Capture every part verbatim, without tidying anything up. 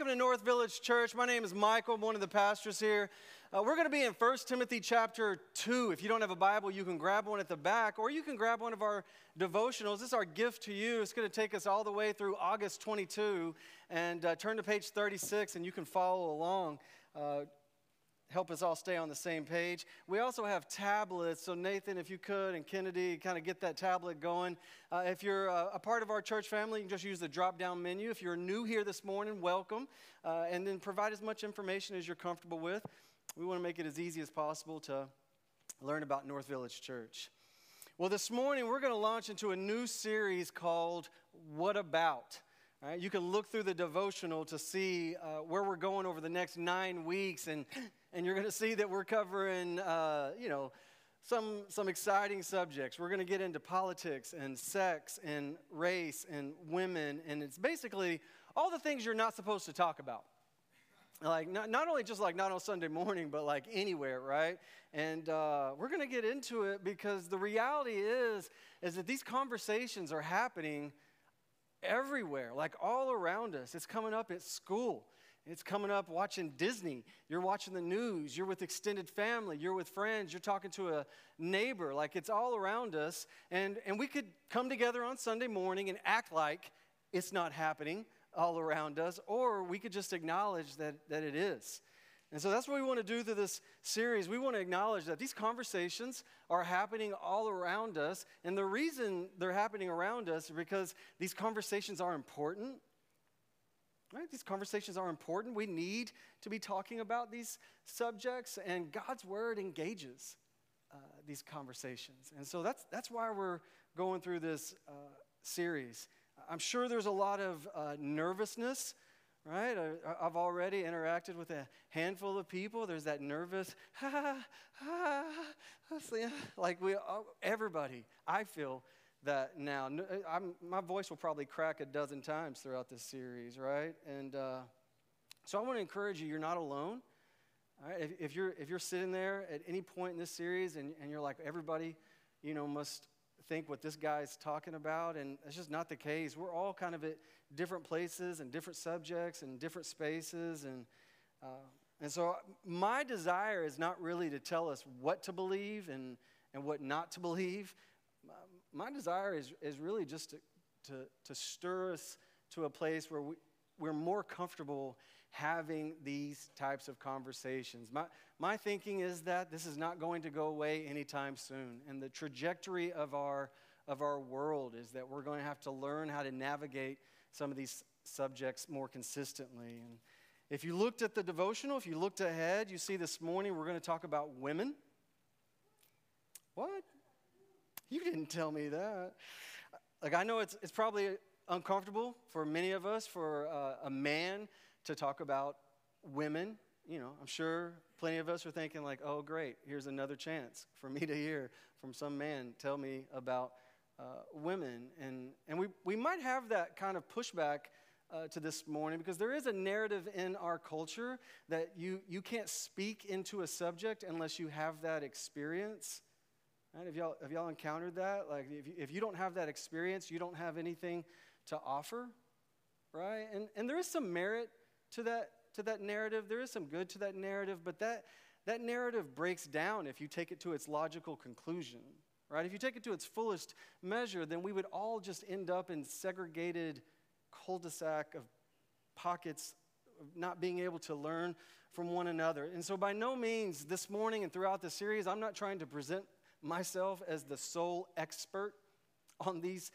Welcome to North Village Church. My name is Michael. I'm one of the pastors here. Uh, we're going to be in First Timothy chapter two. If you don't have a Bible, you can grab one at the back, or you can grab one of our devotionals. This is our gift to you. It's going to take us all the way through August twenty-second, and uh, turn to page thirty-six, and you can follow along. Uh, help us all stay on the same page. We also have tablets, so Nathan, if you could, and Kennedy, kind of get that tablet going. Uh, if you're uh, a part of our church family, you can just use the drop-down menu. If you're new here this morning, welcome, uh, and then provide as much information as you're comfortable with. We want to make it as easy as possible to learn about North Village Church. Well, this morning, we're going to launch into a new series called What About? All right, you can look through the devotional to see uh, where we're going over the next nine weeks, and and you're going to see that we're covering, uh, you know, some some exciting subjects. We're going to get into politics and sex and race and women, and it's basically all the things you're not supposed to talk about. Like, not, not only just like not on Sunday morning, but like anywhere, right? And uh, we're going to get into it because the reality is, is that these conversations are happening everywhere, like all around us. It's coming up at school. It's coming up watching Disney. You're watching the news. You're with extended family. You're with friends. You're talking to a neighbor. Like, it's all around us. And, and we could come together on Sunday morning and act like it's not happening all around us, or we could just acknowledge that, that it is. And so that's what we want to do through this series. We want to acknowledge that these conversations are happening all around us. And the reason they're happening around us is because these conversations are important. Right? These conversations are important. We need to be talking about these subjects. And God's Word engages uh, these conversations. And so that's, that's why we're going through this uh, series. I'm sure there's a lot of uh, nervousness. Right? I, I've already interacted with a handful of people. There's that nervous, ha, ha, ha, like we, everybody, I feel that now. I'm, my voice will probably crack a dozen times throughout this series, right? And uh, so I want to encourage you, you're not alone. All right? if, if, you're, if you're sitting there at any point in this series and, and you're like, everybody, you know, must think what this guy's talking about, and it's just not the case. We're all kind of at different places and different subjects and different spaces, and uh, and so my desire is not really to tell us what to believe and and what not to believe. My desire is is really just to to, to stir us to a place where we, we're more comfortable having these types of conversations. My, my thinking is that this is not going to go away anytime soon. And the trajectory of our, of our world is that we're going to have to learn how to navigate some of these subjects more consistently. And if you looked at the devotional, if you looked ahead, you see this morning we're going to talk about women. What? You didn't tell me that. Like, I know it's, it's probably uncomfortable for many of us, for uh, a man to talk about women. You know, I'm sure plenty of us are thinking like, oh, great, here's another chance for me to hear from some man tell me about uh, women. And and we, we might have that kind of pushback uh, to this morning because there is a narrative in our culture that you, you can't speak into a subject unless you have that experience. Right? Have y'all, have y'all encountered that? Like, if you, if you don't have that experience, you don't have anything to offer, right? And and there is some merit to that to that narrative. There is some good to that narrative, but that that narrative breaks down if you take it to its logical conclusion, right? If you take it to its fullest measure, then we would all just end up in segregated cul-de-sac of pockets, not being able to learn from one another. And so by no means this morning and throughout the series, I'm not trying to present myself as the sole expert on these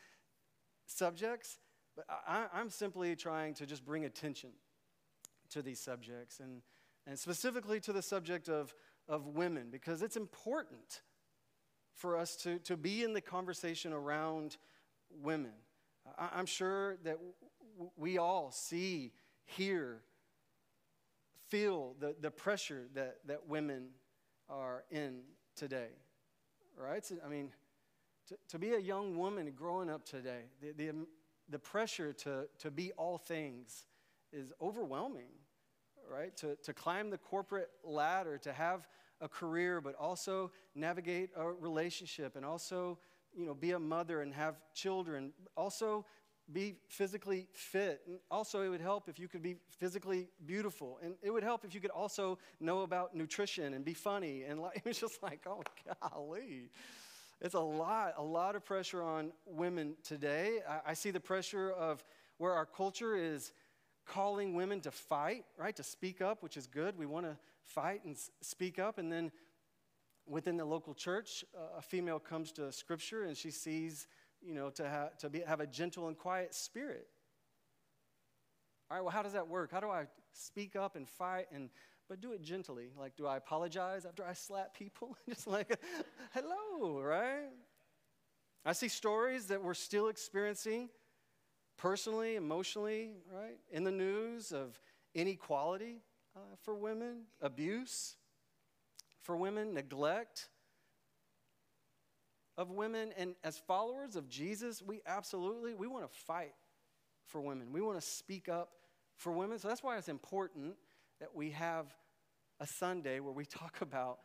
subjects, but I, I'm simply trying to just bring attention to these subjects, and, and specifically to the subject of, of women, because it's important for us to, to be in the conversation around women. I, I'm sure that w- we all see, hear, feel the, the pressure that, that women are in today, right? So, I mean, to, to be a young woman growing up today, the, the The pressure to, to be all things is overwhelming, right? To, to climb the corporate ladder, to have a career, but also navigate a relationship, and also, you know, be a mother and have children. Also be physically fit. And also, it would help if you could be physically beautiful. And it would help if you could also know about nutrition and be funny. And like, it was just like, oh, golly. It's a lot, a lot of pressure on women today. I, I see the pressure of where our culture is calling women to fight, right, to speak up, which is good. We want to fight and speak up. And then within the local church, uh, a female comes to Scripture, and she sees, you know, to, ha- to be, have a gentle and quiet spirit. All right, well, how does that work? How do I speak up and fight, and but do it gently? Like, do I apologize after I slap people? Just like, hello, right? I see stories that we're still experiencing personally, emotionally, right, in the news of inequality uh, for women, abuse for women, neglect of women. And as followers of Jesus, we absolutely, we want to fight for women. We want to speak up for women. So that's why it's important that we have a Sunday where we talk about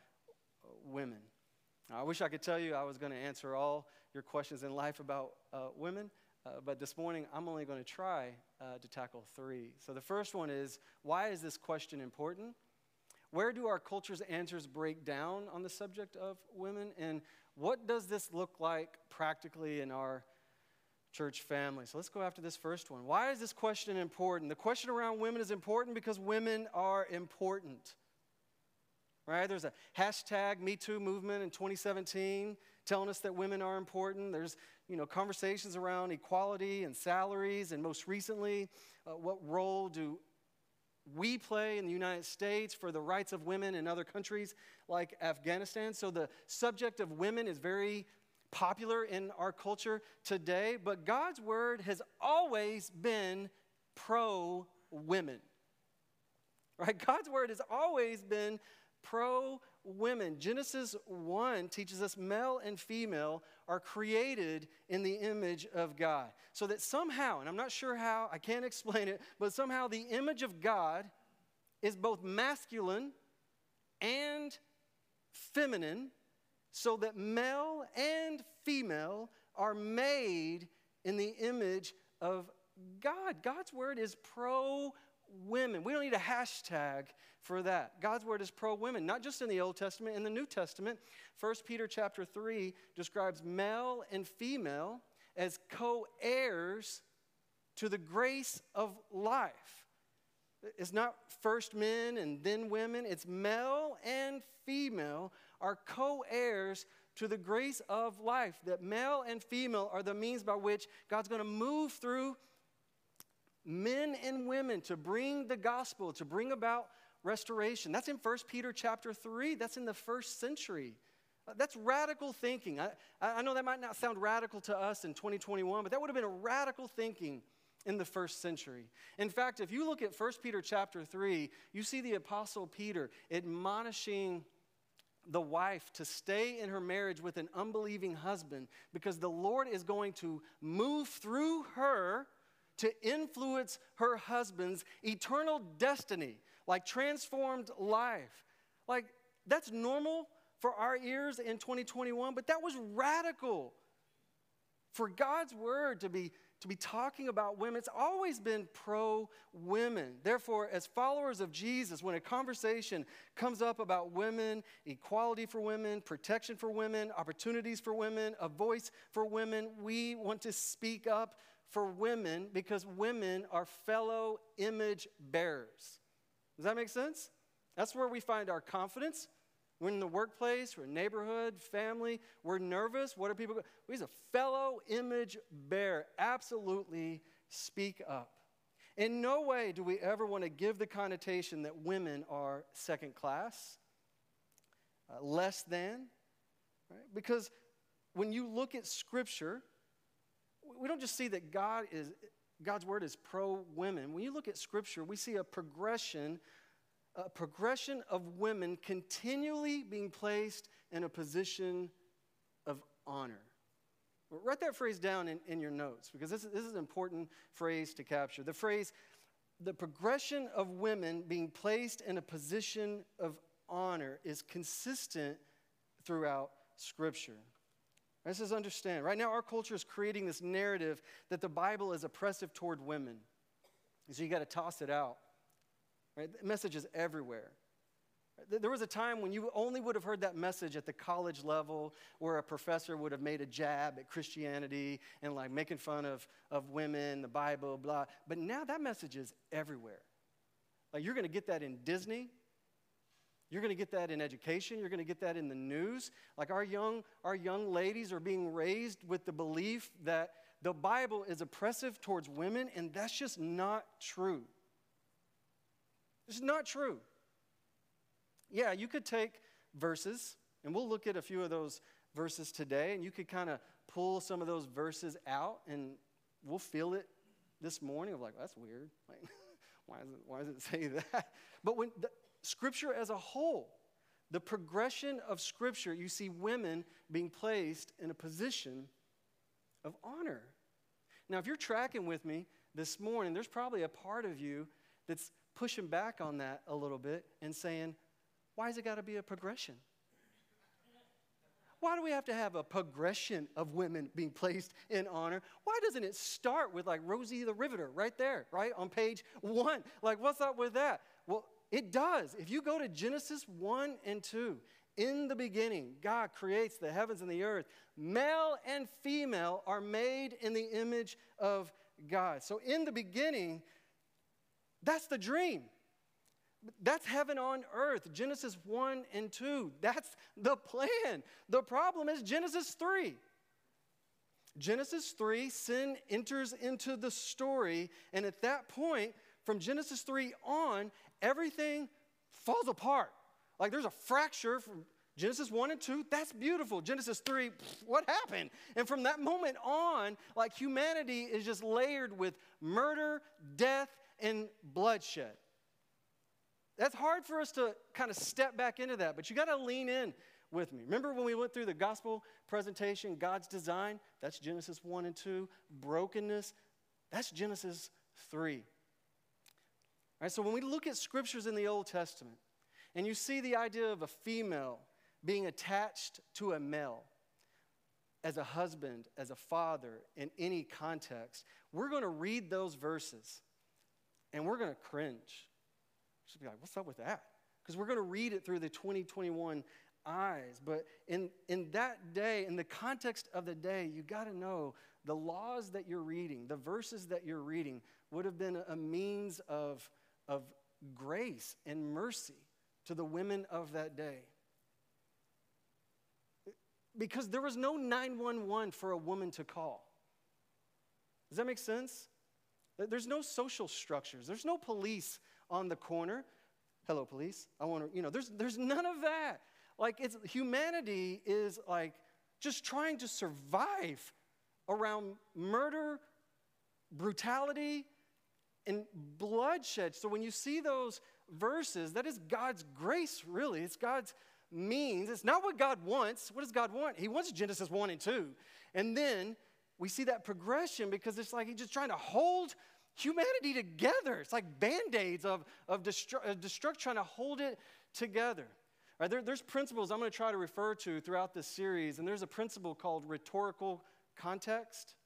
women. Now, I wish I could tell you I was going to answer all your questions in life about uh, women, uh, but this morning I'm only going to try uh, to tackle three. So the first one is, why is this question important? Where do our culture's answers break down on the subject of women? And what does this look like practically in our church family? So let's go after this first one. Why is this question important? The question around women is important because women are important, right? There's a hashtag Me Too movement in twenty seventeen telling us that women are important. There's, you know, conversations around equality and salaries. And most recently, uh, what role do we play in the United States for the rights of women in other countries like Afghanistan? So the subject of women is very popular in our culture today, but God's word has always been pro-women, right? God's word has always been pro-women. Genesis one teaches us male and female are created in the image of God. So that somehow, and I'm not sure how, I can't explain it, but somehow the image of God is both masculine and feminine, so that male and female are made in the image of God. God's word is pro-women. We don't need a hashtag for that. God's word is pro-women, not just in the Old Testament, in the New Testament. First Peter chapter three describes male and female as co-heirs to the grace of life. It's not first men and then women. It's male and female are co-heirs to the grace of life, that male and female are the means by which God's going to move through men and women to bring the gospel, to bring about restoration. That's in First Peter chapter three. That's in the first century. That's radical thinking. I, I know that might not sound radical to us in twenty twenty-one, but that would have been a radical thinking in the first century. In fact, if you look at First Peter chapter three, you see the Apostle Peter admonishing the wife to stay in her marriage with an unbelieving husband, because the Lord is going to move through her to influence her husband's eternal destiny, like transformed life. Like, that's normal for our ears in twenty twenty-one, but that was radical for God's word to be to be talking about women. It's always been pro-women. Therefore, as followers of Jesus, when a conversation comes up about women, equality for women, protection for women, opportunities for women, a voice for women, we want to speak up for women because women are fellow image bearers. Does that make sense? That's where we find our confidence. We're in the workplace, we're in neighborhood, family, we're nervous. What are people going to do? He's a fellow image bearer. Absolutely speak up. In no way do we ever want to give the connotation that women are second class, uh, less than, right? Because when you look at Scripture, we don't just see that God is God's word is pro-women. When you look at Scripture, we see a progression A progression of women continually being placed in a position of honor. Well, write that phrase down in, in your notes, because this is, this is an important phrase to capture. The phrase, the progression of women being placed in a position of honor, is consistent throughout Scripture. Let's just understand. Right now, our culture is creating this narrative that the Bible is oppressive toward women. And so you got to toss it out. Right? The message is everywhere. There was a time when you only would have heard that message at the college level where a professor would have made a jab at Christianity and like making fun of, of women, the Bible, blah. But now that message is everywhere. Like you're going to get that in Disney. You're going to get that in education. You're going to get that in the news. Like our young, our young ladies are being raised with the belief that the Bible is oppressive towards women, and that's just not true. It's not true. Yeah, you could take verses, and we'll look at a few of those verses today, and you could kind of pull some of those verses out, and we'll feel it this morning of like, well, that's weird. Like, why does it, why does it say that? But when the, Scripture as a whole, the progression of Scripture, you see women being placed in a position of honor. Now, if you're tracking with me this morning, there's probably a part of you that's pushing back on that a little bit and saying, why has it got to be a progression? Why do we have to have a progression of women being placed in honor? Why doesn't it start with like Rosie the Riveter right there, right, on page one? Like, what's up with that? Well, it does. If you go to Genesis one and two, in the beginning, God creates the heavens and the earth. Male and female are made in the image of God. So in the beginning, that's the dream. That's heaven on earth, Genesis one and two. That's the plan. The problem is Genesis three. Genesis three, sin enters into the story, and at that point, from Genesis three on, everything falls apart. Like there's a fracture from Genesis one and two. That's beautiful. Genesis three, pff, what happened? And from that moment on, like humanity is just layered with murder, death, and bloodshed. That's hard for us to kind of step back into that, but you got to lean in with me. Remember when we went through the gospel presentation, God's design? That's Genesis one and two. Brokenness, that's Genesis three. All right, so when we look at scriptures in the Old Testament, and you see the idea of a female being attached to a male as a husband, as a father, in any context, we're going to read those verses, and we're going to cringe. Should be like, what's up with that? Because we're going to read it through the twenty twenty-one eyes. But in, in that day, in the context of the day, you got to know the laws that you're reading, the verses that you're reading would have been a means of, of grace and mercy to the women of that day. Because there was no nine one one for a woman to call. Does that make sense? There's no social structures. There's no police on the corner. Hello, police. I want to, you know, there's there's none of that. Like, it's humanity is like just trying to survive around murder, brutality, and bloodshed. So when you see those verses, that is God's grace, really. It's God's means. It's not what God wants. What does God want? He wants Genesis one and two. And then we see that progression because it's like he's just trying to hold humanity together. It's like band-aids of, of destruct, destruct, trying to hold it together. All right, there, there's principles I'm going to try to refer to throughout this series, and there's a principle called rhetorical context.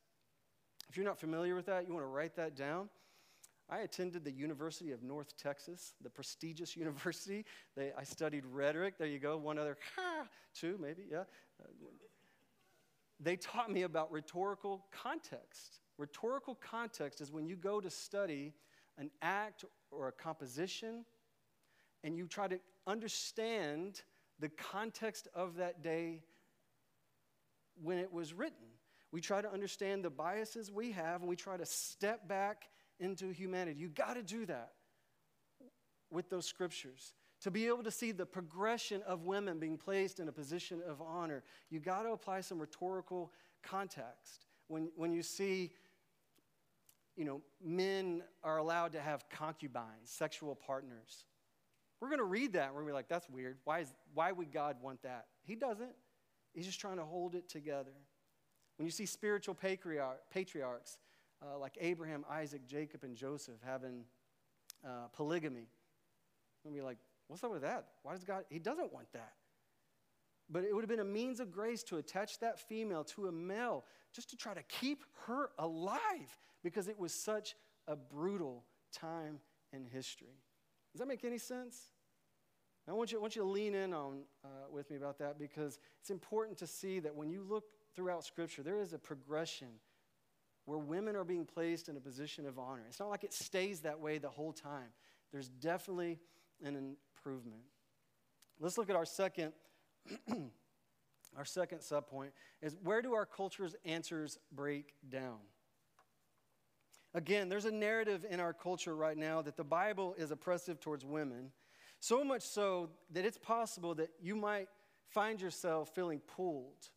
If you're not familiar with that, you want to write that down. I attended the University of North Texas, the prestigious university. They, I studied rhetoric. There you go, one other, ha, two maybe, yeah. They taught me about rhetorical context. Rhetorical context is when you go to study an act or a composition and you try to understand the context of that day when it was written. We try to understand the biases we have and we try to step back into humanity. You got to do that with those scriptures. To be able to see the progression of women being placed in a position of honor, you got to apply some rhetorical context. When, when you see, you know, men are allowed to have concubines, sexual partners. We're going to read that and we're going to be like, that's weird. Why, is, why would God want that? He doesn't. He's just trying to hold it together. When you see spiritual patriarch, patriarchs uh, like Abraham, Isaac, Jacob, and Joseph having uh, polygamy, you're going to be like, what's up with that? Why does God? He doesn't want that. But it would have been a means of grace to attach that female to a male just to try to keep her alive because it was such a brutal time in history. Does that make any sense? I want you, I want you to lean in on uh, with me about that, because it's important to see that when you look throughout Scripture, there is a progression where women are being placed in a position of honor. It's not like it stays that way the whole time. There's definitely an improvement. Let's look at our second our second subpoint is, where do our culture's answers break down? Again, there's a narrative in our culture right now that the Bible is oppressive towards women, so much so that it's possible that you might find yourself feeling pulled.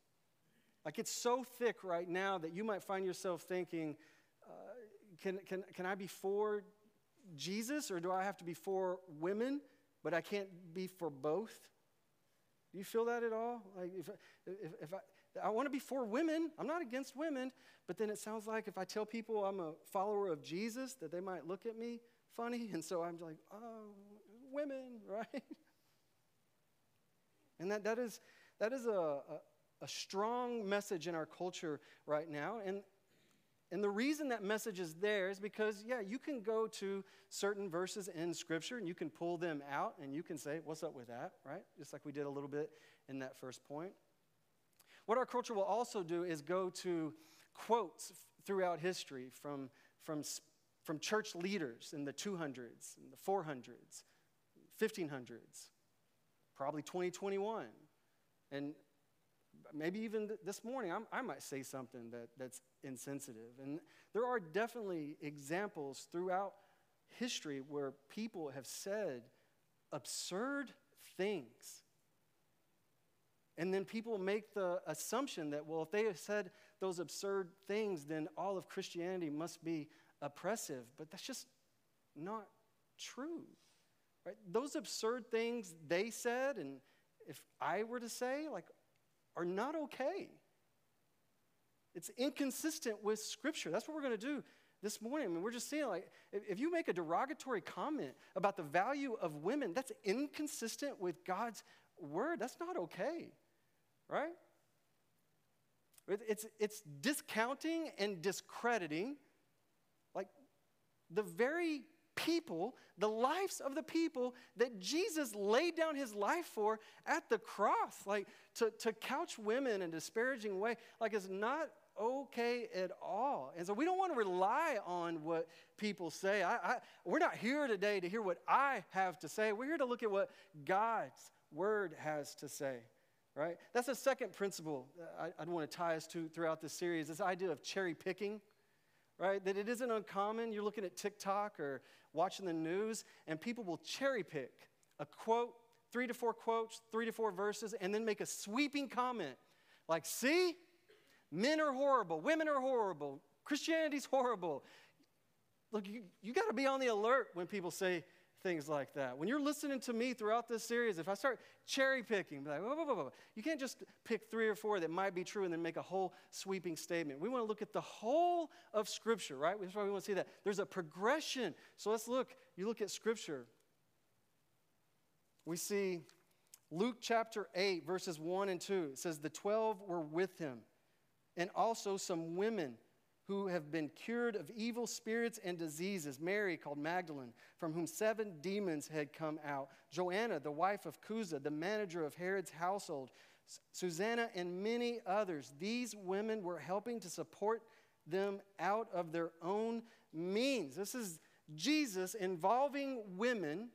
Like, it's so thick right now that you might find yourself thinking, uh, can, can, can I be for Jesus, or do I have to be for women, but I can't be for both? Do you feel that at all? Like, if, if, if I, I want to be for women, I'm not against women, but then it sounds like if I tell people I'm a follower of Jesus, that they might look at me funny, and so I'm like, oh, women, right? And that, that is that is a, a, a strong message in our culture right now, and and the reason that message is there is because, yeah, you can go to certain verses in Scripture and you can pull them out and you can say, what's up with that, right? Just like we did a little bit in that first point. What our culture will also do is go to quotes throughout history from, from, from church leaders in the two hundreds, in the four hundreds, fifteen hundreds, probably twenty twenty-one. And maybe even this morning, I'm, I might say something that, that's insensitive. And there are definitely examples throughout history where people have said absurd things. And then people make the assumption that, well, if they have said those absurd things, then all of Christianity must be oppressive. But that's just not true, right? Those absurd things they said, and if I were to say, like, are not okay. It's inconsistent with Scripture. That's what we're going to do this morning. I mean, we're just seeing, like, if you make a derogatory comment about the value of women, that's inconsistent with God's word. That's not okay, right? It's, it's discounting and discrediting, like, the very people, the lives of the people that Jesus laid down his life for at the cross. Like, to, to couch women in a disparaging way, like, is not okay at all. And so we don't want to rely on what people say. I, I, we're not here today to hear what I have to say. We're here to look at what God's word has to say, right? That's the second principle I, I'd want to tie us to throughout this series, this idea of cherry picking. Right, that it isn't uncommon. You're looking at TikTok or watching the news, and people will cherry pick a quote, three to four quotes, three to four verses, and then make a sweeping comment. Like, see, men are horrible, women are horrible, Christianity's horrible. Look, you, you got to be on the alert when people say things like that. When you're listening to me throughout this series, if I start cherry picking, be like, whoa, whoa, whoa, whoa. You can't just pick three or four that might be true and then make a whole sweeping statement. We want to look at the whole of Scripture, right? That's why we want to see that. There's a progression. So let's look. You look at Scripture. We see Luke chapter eight, verses one and two. It says, the twelve were with him, and also some women who have been cured of evil spirits and diseases. Mary, called Magdalene, from whom seven demons had come out. Joanna, the wife of Chuza, the manager of Herod's household. Susanna and many others. These women were helping to support them out of their own means. This is Jesus involving women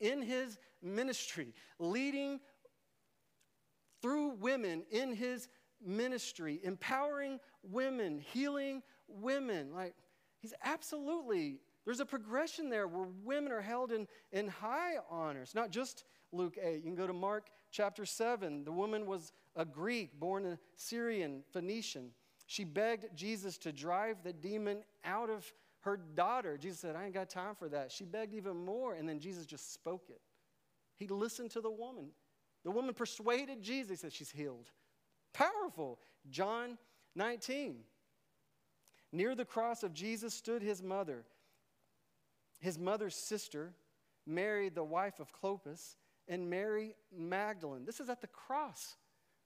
in his ministry, leading through women in his ministry, empowering women, healing women. Like, he's absolutely, there's a progression there where women are held in, in high honor. It's not just Luke eight. You can go to Mark chapter seven. The woman was a Greek, born a Syrian, Phoenician. She begged Jesus to drive the demon out of her daughter. Jesus said, I ain't got time for that. She begged even more, and then Jesus just spoke it. He listened to the woman. The woman persuaded Jesus. He said, she's healed. Powerful. John nineteen. Near the cross of Jesus stood his mother, his mother's sister, Mary, the wife of Clopas, and Mary Magdalene. This is at the cross.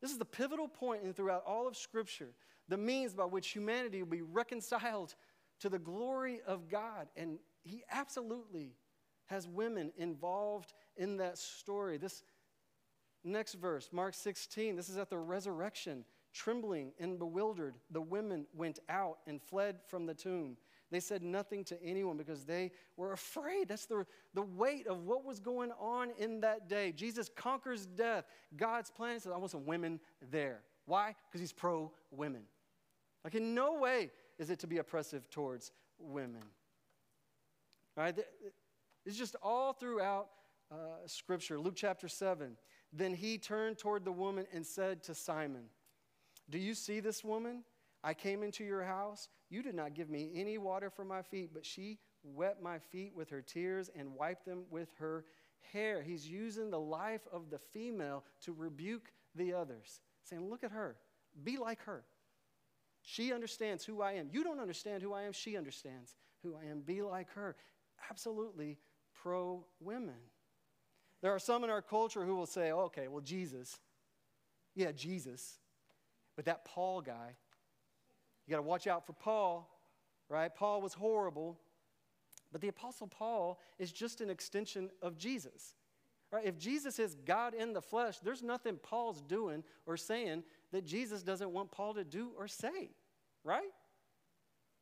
This is the pivotal point in throughout all of Scripture, the means by which humanity will be reconciled to the glory of God. And he absolutely has women involved in that story. This next verse, Mark sixteen, this is at the resurrection. Trembling and bewildered, the women went out and fled from the tomb. They said nothing to anyone because they were afraid. That's the, the weight of what was going on in that day. Jesus conquers death. God's plan says, I want some women there. Why? Because he's pro-women. Like, in no way is it to be oppressive towards women. All right? It's just all throughout uh, Scripture. Luke chapter seven. Then he turned toward the woman and said to Simon, do you see this woman? I came into your house. You did not give me any water for my feet, but she wet my feet with her tears and wiped them with her hair. He's using the life of the female to rebuke the others, saying, look at her. Be like her. She understands who I am. You don't understand who I am. She understands who I am. Be like her. Absolutely pro-women. There are some in our culture who will say, oh, okay, well, Jesus. Yeah, Jesus. But that Paul guy, you got to watch out for Paul, right? Paul was horrible. But the Apostle Paul is just an extension of Jesus, right? If Jesus is God in the flesh, there's nothing Paul's doing or saying that Jesus doesn't want Paul to do or say, right?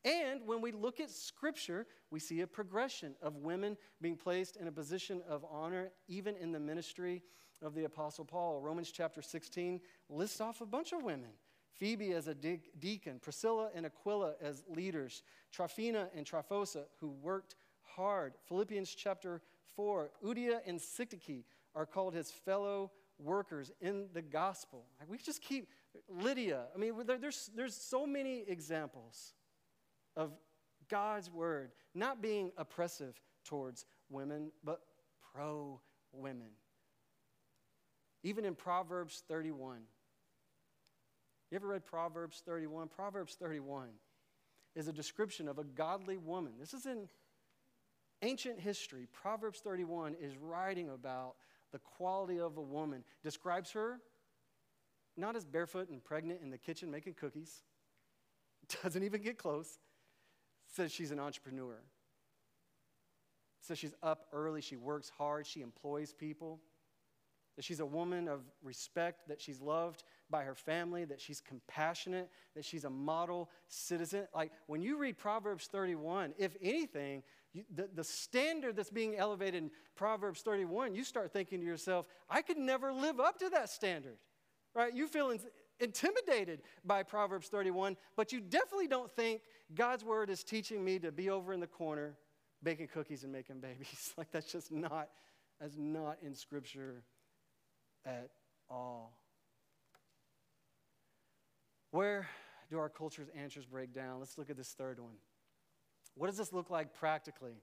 And when we look at Scripture, we see a progression of women being placed in a position of honor, even in the ministry of the Apostle Paul. Romans chapter sixteen lists off a bunch of women. Phoebe as a de- deacon, Priscilla and Aquila as leaders, Tryphena and Tryphosa who worked hard. Philippians chapter four, Euodia and Syntyche are called his fellow workers in the gospel. Like, we just keep, Lydia, I mean, there, there's, there's so many examples of God's word not being oppressive towards women, but pro-women. Even in Proverbs thirty-one. You ever read Proverbs thirty-one? Proverbs thirty-one is a description of a godly woman. This is in ancient history. Proverbs thirty-one is writing about the quality of a woman. Describes her not as barefoot and pregnant in the kitchen making cookies. Doesn't even get close. Says she's an entrepreneur. Says she's up early. She works hard. She employs people. That she's a woman of respect, that she's loved by her family, that she's compassionate, that she's a model citizen. Like, when you read Proverbs thirty-one, if anything, you, the, the standard that's being elevated in Proverbs thirty-one, you start thinking to yourself, I could never live up to that standard, right? You feel in, intimidated by Proverbs thirty-one, but you definitely don't think God's word is teaching me to be over in the corner baking cookies and making babies. Like, that's just not, that's not in Scripture at all. Where do our culture's answers break down? Let's look at this third one. What does this look like practically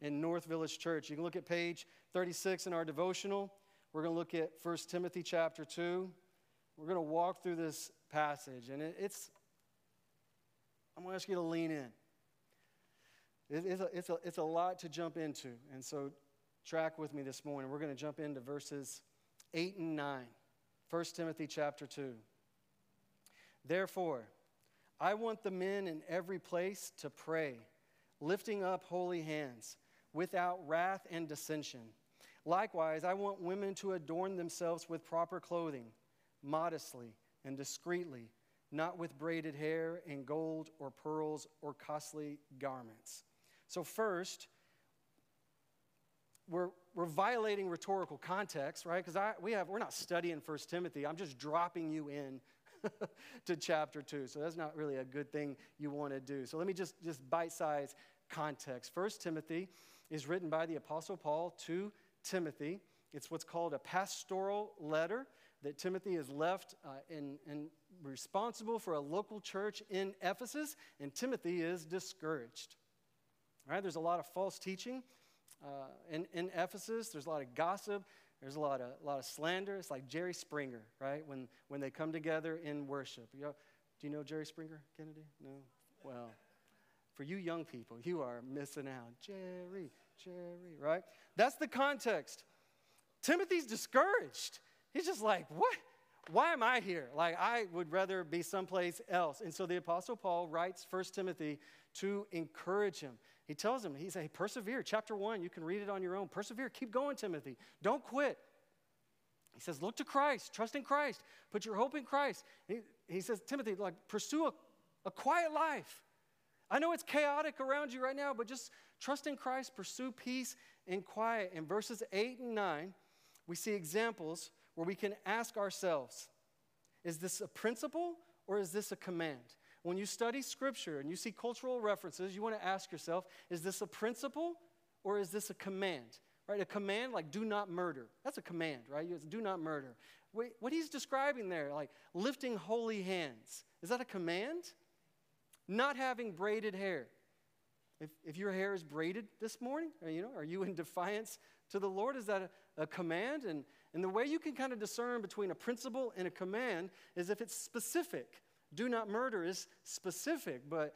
in North Village Church? You can look at page thirty-six in our devotional. We're going to look at First Timothy chapter two. We're going to walk through this passage, and it, it's, I'm going to ask you to lean in. It, it's, a, it's, a, it's a lot to jump into, and so track with me this morning. We're going to jump into verses eight and nine, First Timothy chapter two. Therefore, I want the men in every place to pray, lifting up holy hands, without wrath and dissension. Likewise, I want women to adorn themselves with proper clothing, modestly and discreetly, not with braided hair and gold or pearls or costly garments. So first, we're We're violating rhetorical context, right? Because I we have we're not studying First Timothy. I'm just dropping you in to chapter two. So that's not really a good thing you want to do. So let me just, just bite-size context. First Timothy is written by the Apostle Paul to Timothy. It's what's called a pastoral letter that Timothy is left uh, in, in responsible for a local church in Ephesus, and Timothy is discouraged. All right, there's a lot of false teaching. Uh, in, in Ephesus, there's a lot of gossip. There's a lot of, a lot of slander. It's like Jerry Springer, right? When, when they come together in worship. You know, do you know Jerry Springer, Kennedy? No? Well, for you young people, you are missing out. Jerry, Jerry, right? That's the context. Timothy's discouraged. He's just like, what? Why am I here? Like, I would rather be someplace else. And so the Apostle Paul writes First Timothy to encourage him. He tells him, he says, hey, persevere. Chapter one, you can read it on your own. Persevere. Keep going, Timothy. Don't quit. He says, look to Christ. Trust in Christ. Put your hope in Christ. He, he says, Timothy, like, pursue a, a quiet life. I know it's chaotic around you right now, but just trust in Christ. Pursue peace and quiet. In verses eight and nine, we see examples where we can ask ourselves, is this a principle or is this a command? When you study Scripture and you see cultural references, you want to ask yourself, is this a principle or is this a command? Right? A command like do not murder. That's a command, right? It's do not murder. What he's describing there, like lifting holy hands, is that a command? Not having braided hair. If, if your hair is braided this morning, or, you know, are you in defiance to the Lord? Is that a, a command? And And the way you can kind of discern between a principle and a command is if it's specific. Do not murder is specific, but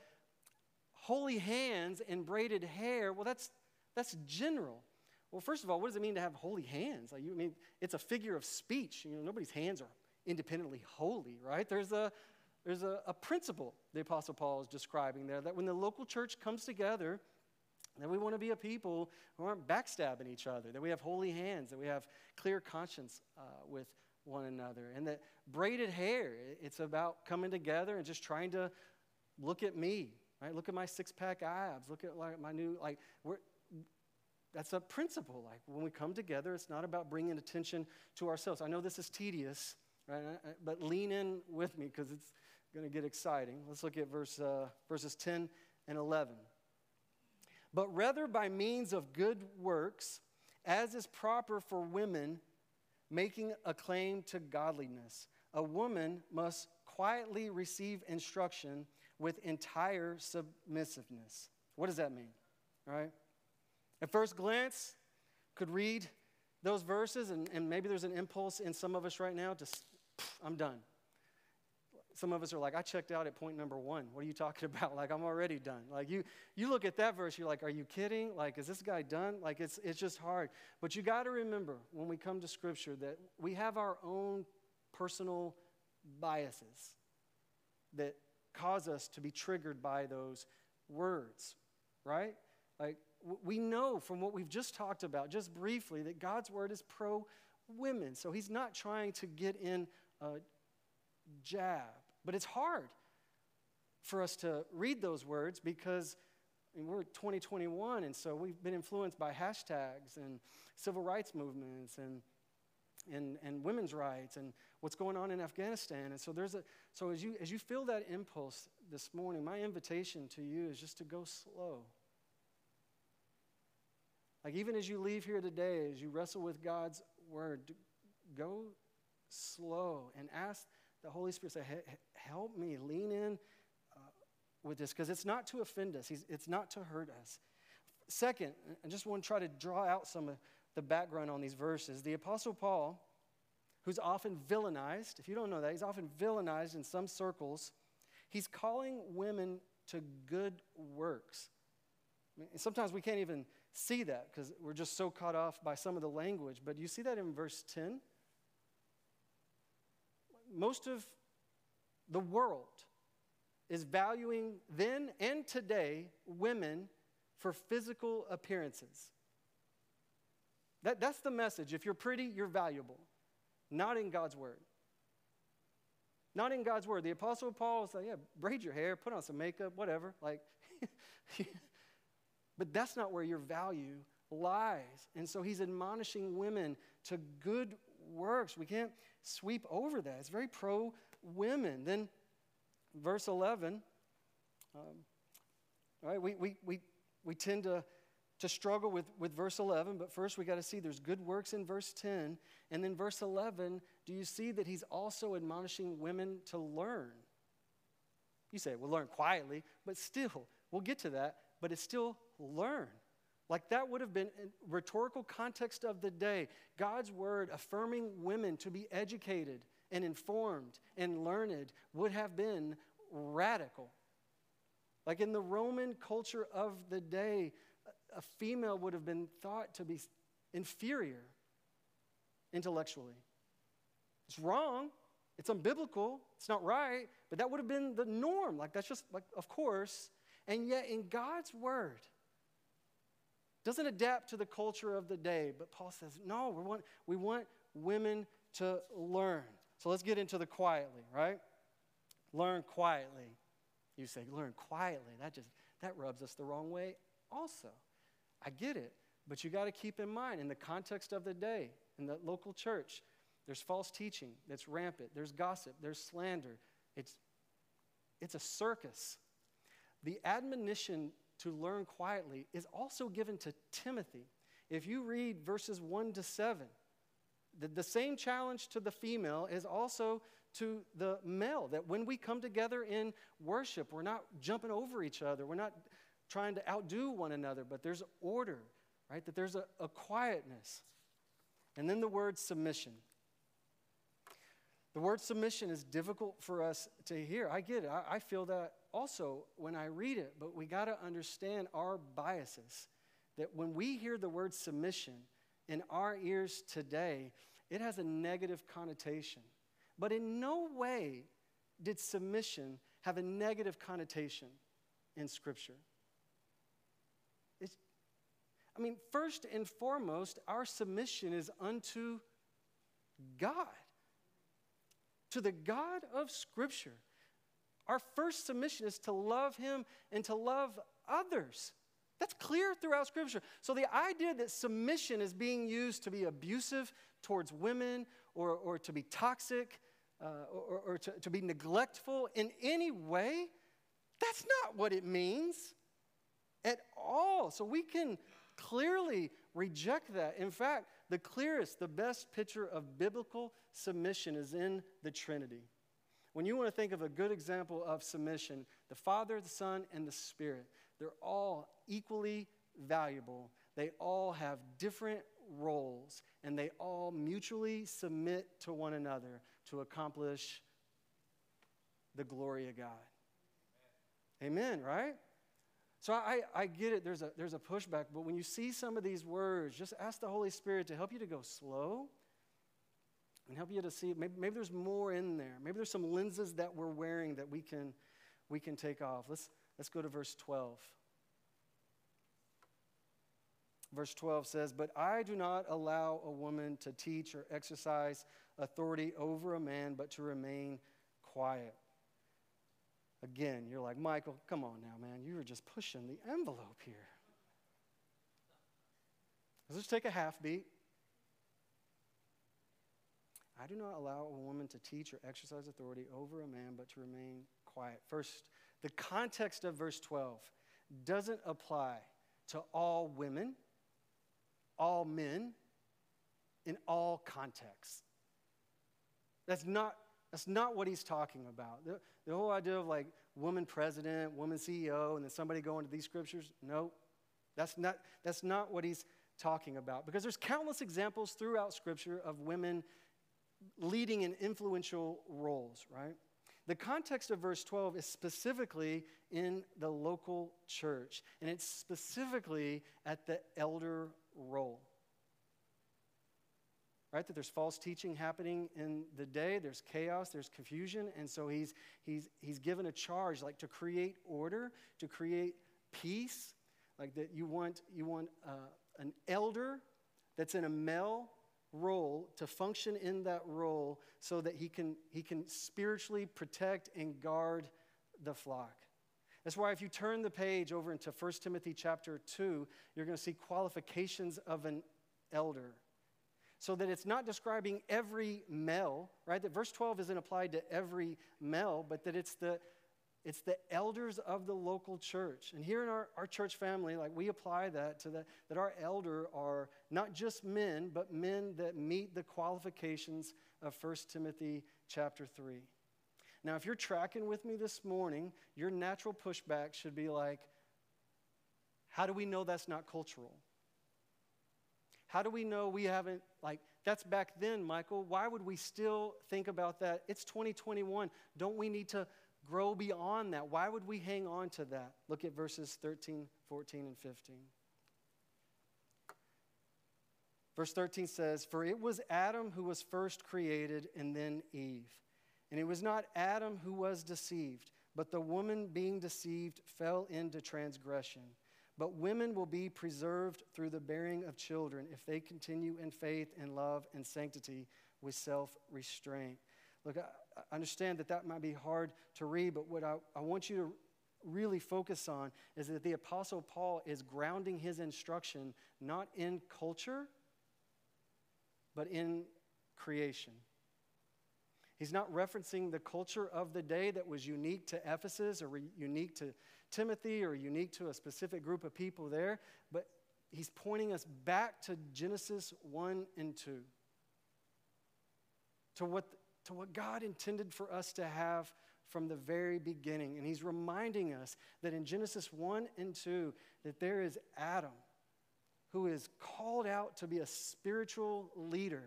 holy hands and braided hair, well, that's that's general. Well, first of all, what does it mean to have holy hands? Like, you, I mean, it's a figure of speech. You know, nobody's hands are independently holy, right? There's a there's a, a principle the Apostle Paul is describing there, that when the local church comes together, that we want to be a people who aren't backstabbing each other, that we have holy hands, that we have clear conscience uh, with one another. And that braided hair, it's about coming together and just trying to look at me, right? Look at my six-pack abs, look at like my new, like, we're, that's a principle. Like, when we come together, it's not about bringing attention to ourselves. I know this is tedious, right? But lean in with me because it's going to get exciting. Let's look at verse uh, verses ten and eleven. But rather by means of good works, as is proper for women, making a claim to godliness. A woman must quietly receive instruction with entire submissiveness. What does that mean? All right? At first glance, could read those verses, and, and maybe there's an impulse in some of us right now to, I'm done. Some of us are like, I checked out at point number one. What are you talking about? Like, I'm already done. Like, you you look at that verse, you're like, are you kidding? Like, is this guy done? Like, it's it's just hard. But you got to remember when we come to Scripture that we have our own personal biases that cause us to be triggered by those words, right? Like, w- we know from what we've just talked about, just briefly, that God's word is pro-women. So he's not trying to get in a jab. But it's hard for us to read those words because I mean, we're twenty twenty-one, and so we've been influenced by hashtags and civil rights movements and and and women's rights and what's going on in Afghanistan. And so there's a so as you as you feel that impulse this morning, my invitation to you is just to go slow. Like, even as you leave here today, as you wrestle with God's word, go slow and ask the Holy Spirit, say, help me, lean in uh, with this, because it's not to offend us. He's, it's not to hurt us. Second, I just want to try to draw out some of the background on these verses. The Apostle Paul, who's often villainized, if you don't know that, he's often villainized in some circles, he's calling women to good works. I mean, sometimes we can't even see that because we're just so caught off by some of the language, but you see that in verse ten. Most of the world is valuing then and today women for physical appearances. That, that's the message. If you're pretty, you're valuable. Not in God's word. Not in God's word. The Apostle Paul said, yeah, braid your hair, put on some makeup, whatever. Like, but that's not where your value lies. And so he's admonishing women to good works. We can't sweep over that. It's very pro-women. Then verse eleven, um, all right, we, we, we, we tend to, to struggle with, with verse eleven, but first we got to see there's good works in verse ten, and then verse eleven, do you see that he's also admonishing women to learn? You say, well, learn quietly, but still, we'll get to that, but it's still learn. Like, that would have been a rhetorical context of the day. God's word affirming women to be educated and informed and learned would have been radical. Like, in the Roman culture of the day, a female would have been thought to be inferior. intellectually. It's wrong. It's unbiblical. It's not right. But that would have been the norm. Like, that's just, like, of course. And yet in God's word, doesn't adapt to the culture of the day. But Paul says, no, we want, we want women to learn. So let's get into the quietly, right? Learn quietly. You say, learn quietly. That just, that rubs us the wrong way also. I get it. But you got to keep in mind, in the context of the day, in the local church, there's false teaching that's rampant. There's gossip. There's slander. It's, it's a circus. The admonition to learn quietly is also given to Timothy. If you read verses one to seven, the, the same challenge to the female is also to the male, that when we come together in worship, we're not jumping over each other. We're not trying to outdo one another, but there's order, right? That there's a, a quietness. And then the word submission. The word submission is difficult for us to hear. I get it. I, I feel that also when I read it, but we got to understand our biases, that when we hear the word submission in our ears today, it has a negative connotation. But in no way did submission have a negative connotation in Scripture. It's, I mean, first and foremost, our submission is unto God. To the God of Scripture. Our first submission is to love him and to love others. That's clear throughout Scripture. So the idea that submission is being used to be abusive towards women or, or to be toxic uh, or, or to, to be neglectful in any way, that's not what it means at all. So we can clearly reject that. In fact, the clearest, the best picture of biblical submission is in the Trinity. When you want to think of a good example of submission, the Father, the Son, and the Spirit, they're all equally valuable. They all have different roles, and they all mutually submit to one another to accomplish the glory of God. Amen, Amen right? So I, I get it, there's a, there's a pushback, but when you see some of these words, just ask the Holy Spirit to help you to go slow and help you to see, maybe, maybe there's more in there. Maybe there's some lenses that we're wearing that we can, we can take off. Let's, let's go to verse twelve. Verse twelve says, "But I do not allow a woman to teach or exercise authority over a man, but to remain quiet." Again, you're like, Michael, come on now, man. You were just pushing the envelope here. Let's just take a half beat. I do not allow a woman to teach or exercise authority over a man, but to remain quiet. First, the context of verse twelve doesn't apply to all women, all men, in all contexts. That's not That's not what he's talking about. The, the whole idea of like woman president, woman C E O, and then somebody going to these scriptures, no, that's not, that's not what he's talking about. Because there's countless examples throughout Scripture of women leading in influential roles, right? The context of verse twelve is specifically in the local church, and it's specifically at the elder role. Right, that there's false teaching happening in the day, there's chaos, there's confusion, and so he's, he's, he's given a charge like to create order, to create peace, like that you want, you want uh, an elder that's in a male role to function in that role so that he can, he can spiritually protect and guard the flock. That's why if you turn the page over into First Timothy chapter two, you're going to see qualifications of an elder. So that it's not describing every male, right? That verse twelve isn't applied to every male, but that it's the, it's the elders of the local church. And here in our, our church family, like we apply that to the, that our elder are not just men, but men that meet the qualifications of First Timothy chapter three. Now, if you're tracking with me this morning, your natural pushback should be like, how do we know that's not cultural? How do we know we haven't, like, that's back then, Michael. Why would we still think about that? It's twenty twenty-one. Don't we need to grow beyond that? Why would we hang on to that? Look at verses thirteen, fourteen, and fifteen. Verse thirteen says, "For it was Adam who was first created, and then Eve. And it was not Adam who was deceived, but the woman being deceived fell into transgression. But women will be preserved through the bearing of children if they continue in faith and love and sanctity with self-restraint." Look, I understand that that might be hard to read, but what I, I want you to really focus on is that the Apostle Paul is grounding his instruction not in culture, but in creation. He's not referencing the culture of the day that was unique to Ephesus or unique to Timothy or unique to a specific group of people there, but he's pointing us back to Genesis one and two, to what, to what God intended for us to have from the very beginning. And he's reminding us that in Genesis one and two, that there is Adam, who is called out to be a spiritual leader.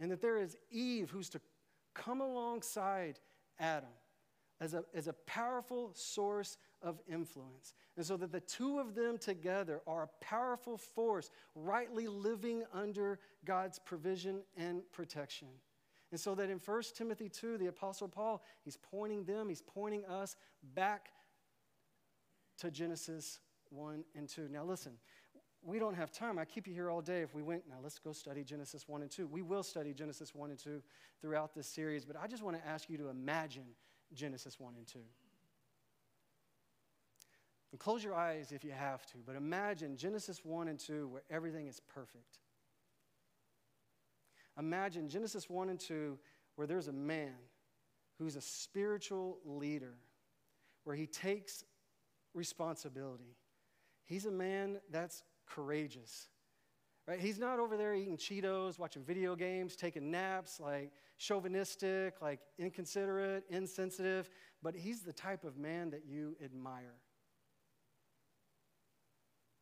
And that there is Eve, who's to come alongside Adam as a, as a powerful source of influence. And so that the two of them together are a powerful force, rightly living under God's provision and protection. And so that in First Timothy two, the Apostle Paul, he's pointing them, he's pointing us back to Genesis one and two. Now listen, we don't have time. I keep you here all day if we went. Now let's go study Genesis one and two. We will study Genesis one and two throughout this series, but I just want to ask you to imagine Genesis one and two. And close your eyes if you have to, but imagine Genesis one and two where everything is perfect. Imagine Genesis one and two where there's a man who's a spiritual leader, where he takes responsibility. He's a man that's courageous, right? He's not over there eating Cheetos, watching video games, taking naps, like chauvinistic, like inconsiderate, insensitive, but he's the type of man that you admire.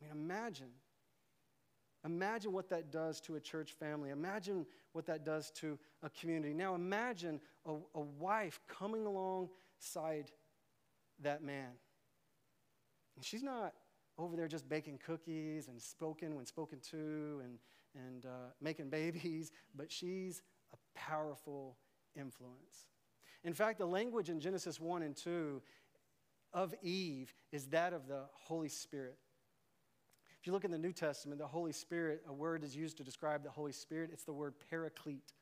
I mean, imagine. Imagine what that does to a church family. Imagine what that does to a community. Now imagine a, a wife coming alongside that man. And she's not over there just baking cookies and spoken when spoken to and, and uh, making babies, but she's a powerful influence. In fact, the language in Genesis one and two of Eve is that of the Holy Spirit. If you look in the New Testament, the Holy Spirit, a word is used to describe the Holy Spirit. It's the word paraclete,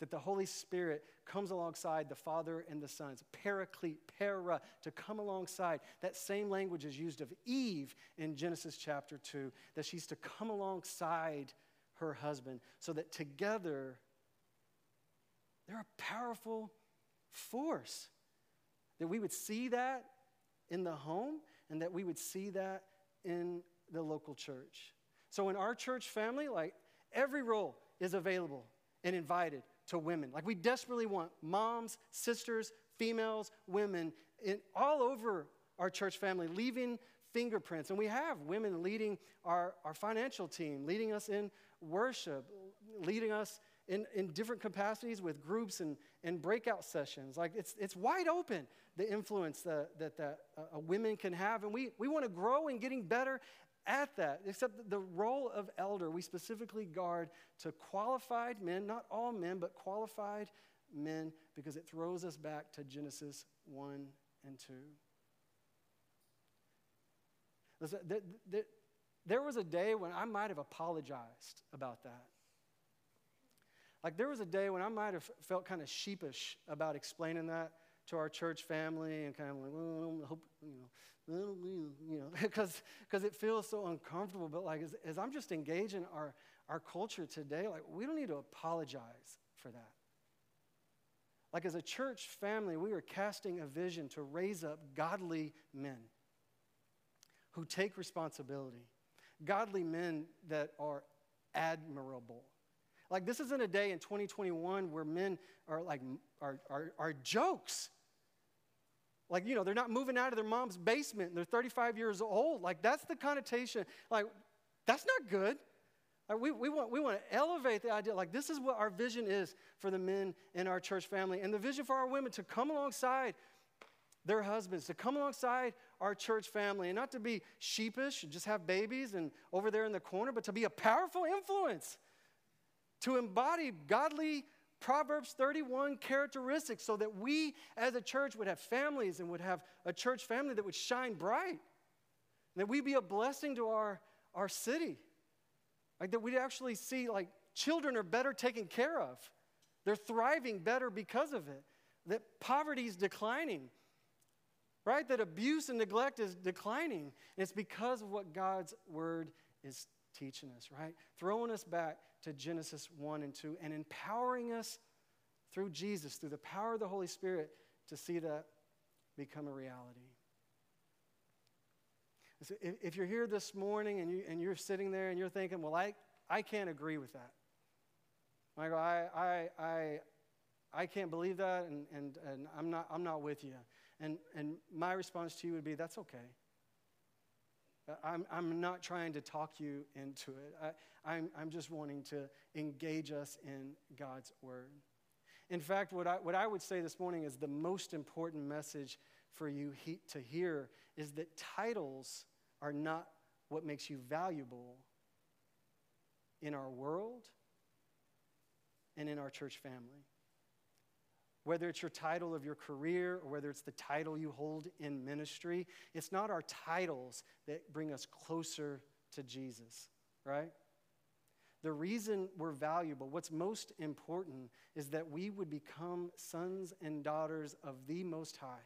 that the Holy Spirit comes alongside the Father and the Son. It's paraclete, para, to come alongside. That same language is used of Eve in Genesis chapter two, that she's to come alongside her husband so that together they're a powerful force, that we would see that in the home and that we would see that in the local church. So in our church family, like every role is available and invited to women. Like we desperately want moms, sisters, females, women in all over our church family, leaving fingerprints. And we have women leading our, our financial team, leading us in worship, leading us in, in different capacities with groups and, and breakout sessions. Like it's, it's wide open, the influence that, that, that a women can have. And we, we want to grow in getting better at that, except the role of elder we specifically guard to qualified men, not all men, but qualified men, because it throws us back to Genesis one and two. Listen, there, there, there was a day when I might have apologized about that. Like there was a day when I might have felt kind of sheepish about explaining that to our church family and kind of like, well, I hope, you know, you know, because because it feels so uncomfortable. But like as, as I'm just engaging our, our culture today, like we don't need to apologize for that. Like as a church family, we are casting a vision to raise up godly men who take responsibility, godly men that are admirable. Like this isn't a day in twenty twenty-one where men are like are, are, are jokes. Like, you know, they're not moving out of their mom's basement and they're thirty-five years old. Like, that's the connotation. Like, that's not good. Like, we, we, want, we want to elevate the idea. Like, this is what our vision is for the men in our church family. And the vision for our women to come alongside their husbands to come alongside our church family and not to be sheepish and just have babies and over there in the corner, but to be a powerful influence, to embody godly Proverbs thirty-one characteristics so that we as a church would have families and would have a church family that would shine bright, that we be a blessing to our, our city, like that we'd actually see like children are better taken care of. They're thriving better because of it, that poverty is declining, right? That abuse and neglect is declining, and it's because of what God's word is teaching us, right? Throwing us back to Genesis one and two and empowering us through Jesus, through the power of the Holy Spirit, to see that become a reality. So if you're here this morning and, you, and you're sitting there and you're thinking, well, I, I can't agree with that. Michael, I, I, I, I can't believe that, and, and, and I'm not, I'm not with you. And, and my response to you would be, that's okay. I'm, I'm not trying to talk you into it. I, I'm, I'm just wanting to engage us in God's word. In fact, what I, what I would say this morning is the most important message for you he, to hear is that titles are not what makes you valuable in our world and in our church family. Whether it's your title of your career or whether it's the title you hold in ministry, it's not our titles that bring us closer to Jesus, right? The reason we're valuable, what's most important, is that we would become sons and daughters of the Most High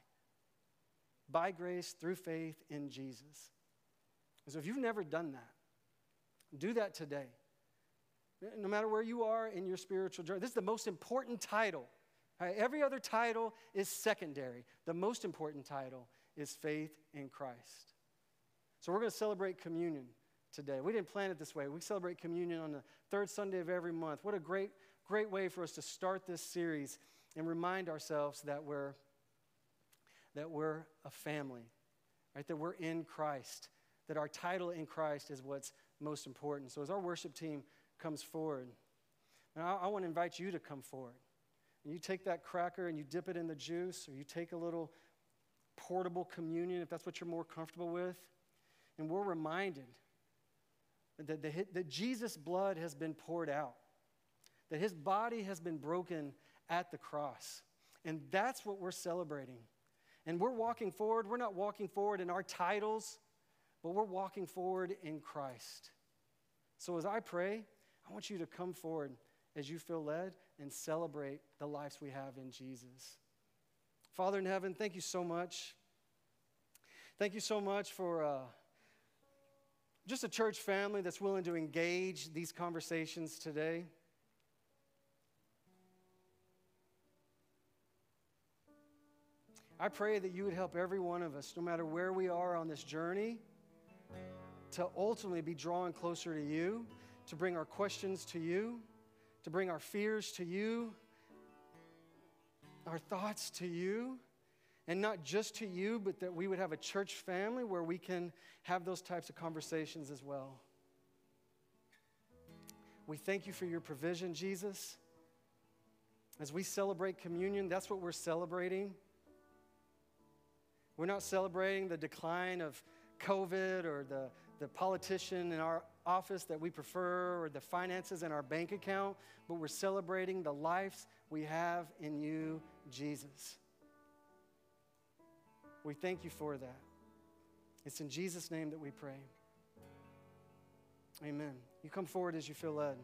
by grace through faith in Jesus. And so if you've never done that, do that today. No matter where you are in your spiritual journey, this is the most important title. Every other title is secondary. The most important title is faith in Christ. So we're going to celebrate communion today. We didn't plan it this way. We celebrate communion on the third Sunday of every month. What a great, great way for us to start this series and remind ourselves that we're, that we're a family, right? That we're in Christ, that our title in Christ is what's most important. So as our worship team comes forward, and I, I want to invite you to come forward. You take that cracker and you dip it in the juice, or you take a little portable communion if that's what you're more comfortable with. And we're reminded that, the, that Jesus' blood has been poured out, that his body has been broken at the cross. And that's what we're celebrating. And we're walking forward. We're not walking forward in our titles, but we're walking forward in Christ. So as I pray, I want you to come forward as you feel led and celebrate the lives we have in Jesus. Father in heaven, thank you so much. Thank you so much for uh, just a church family that's willing to engage these conversations today. I pray that you would help every one of us, no matter where we are on this journey, to ultimately be drawn closer to you, to bring our questions to you, to bring our fears to you, our thoughts to you, and not just to you, but that we would have a church family where we can have those types of conversations as well. We thank you for your provision, Jesus. As we celebrate communion, that's what we're celebrating. We're not celebrating the decline of COVID or the, the politician in our office that we prefer or the finances in our bank account, but we're celebrating the lives we have in you, Jesus. We thank you for that. It's in Jesus' name that we pray. Amen. You come forward as you feel led.